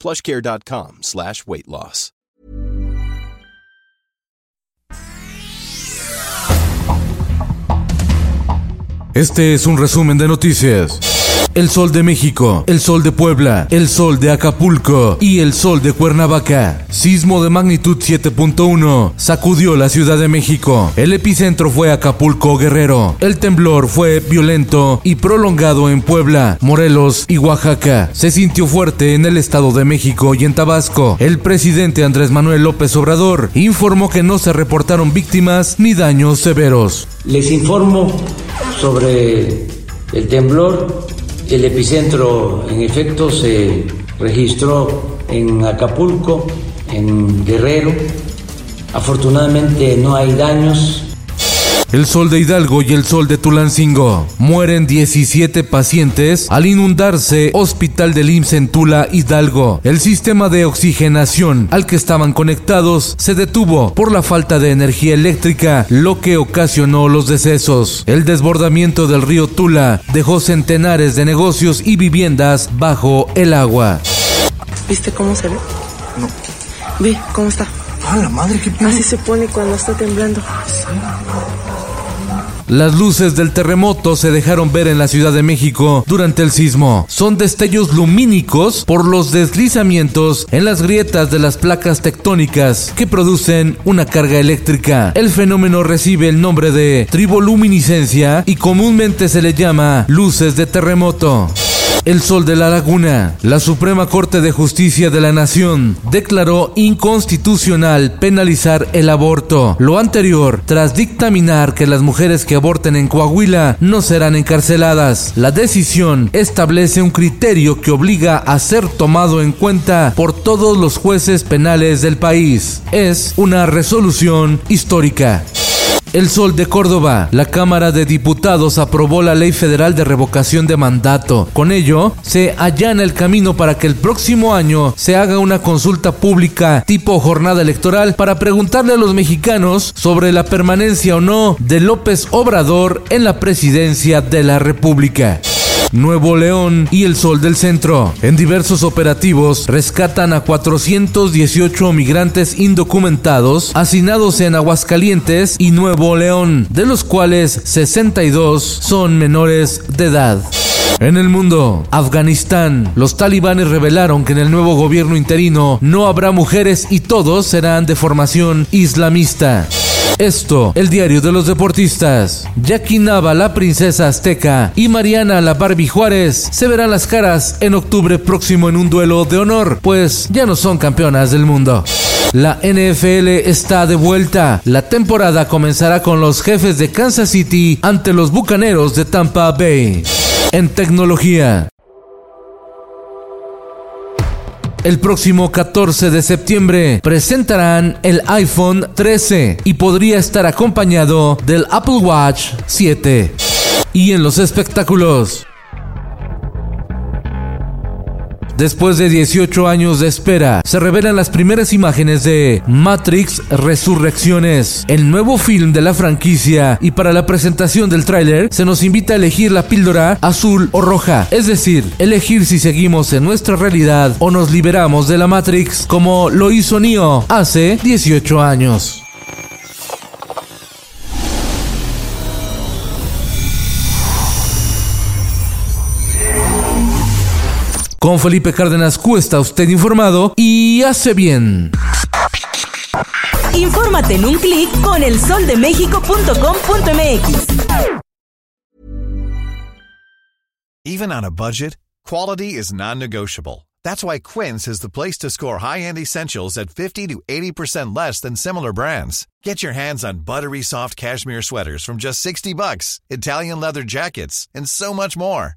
PlushCare.com/weight loss. Este es un resumen de noticias. El Sol de México, el Sol de Puebla, el Sol de Acapulco y el Sol de Cuernavaca. Sismo de magnitud 7.1 sacudió la Ciudad de México. El epicentro fue Acapulco, Guerrero. El temblor fue violento y prolongado en Puebla, Morelos y Oaxaca. Se sintió fuerte en el Estado de México y en Tabasco. El presidente Andrés Manuel López Obrador informó que no se reportaron víctimas ni daños severos. Les informo sobre el temblor. El epicentro, en efecto, se registró en Acapulco, en Guerrero. Afortunadamente no hay daños. El Sol de Hidalgo y el Sol de Tulancingo. Mueren 17 pacientes al inundarse Hospital del IMSS en Tula, Hidalgo. El sistema de oxigenación al que estaban conectados se detuvo por la falta de energía eléctrica, lo que ocasionó los decesos. El desbordamiento del río Tula dejó centenares de negocios y viviendas bajo el agua. ¿Viste cómo se ve? No. Ve cómo está. ¡A la madre, qué pena! Así se pone cuando está temblando. Las luces del terremoto se dejaron ver en la Ciudad de México durante el sismo. Son destellos lumínicos por los deslizamientos en las grietas de las placas tectónicas que producen una carga eléctrica. El fenómeno recibe el nombre de triboluminiscencia y comúnmente se le llama luces de terremoto. El Sol de la Laguna. La Suprema Corte de Justicia de la Nación declaró inconstitucional penalizar el aborto. Lo anterior, tras dictaminar que las mujeres que aborten en Coahuila no serán encarceladas. La decisión establece un criterio que obliga a ser tomado en cuenta por todos los jueces penales del país. Es una resolución histórica. El Sol de Córdoba. La Cámara de Diputados aprobó la Ley Federal de Revocación de Mandato. Con ello, se allana el camino para que el próximo año se haga una consulta pública tipo jornada electoral para preguntarle a los mexicanos sobre la permanencia o no de López Obrador en la presidencia de la República. Nuevo León y el Sol del Centro. En diversos operativos rescatan a 418 migrantes indocumentados hacinados en Aguascalientes y Nuevo León, de los cuales 62 son menores de edad. En el mundo, Afganistán. Los talibanes revelaron que en el nuevo gobierno interino no habrá mujeres y todos serán de formación islamista. Esto, el diario de los deportistas. Jackie Nava, la princesa azteca, y Mariana, la Barbie Juárez, se verán las caras en octubre próximo en un duelo de honor, pues ya no son campeonas del mundo. La NFL está de vuelta. La temporada comenzará con los Jefes de Kansas City ante los Buccaneers de Tampa Bay. En tecnología. El próximo 14 de septiembre presentarán el iPhone 13 y podría estar acompañado del Apple Watch 7. Y en los espectáculos. Después de 18 años de espera, se revelan las primeras imágenes de Matrix Resurrecciones, el nuevo film de la franquicia, y para la presentación del tráiler se nos invita a elegir la píldora azul o roja, es decir, elegir si seguimos en nuestra realidad o nos liberamos de la Matrix, como lo hizo Neo hace 18 años. Con Felipe Cárdenas Cuesta, usted informado y hace bien. Infórmate en un clic con elsoldemexico.com.mx. Even on a budget, quality is non-negotiable. That's why Quince is the place to score high-end essentials at 50 to 80% less than similar brands. Get your hands on buttery soft cashmere sweaters from just $60, Italian leather jackets, and so much more.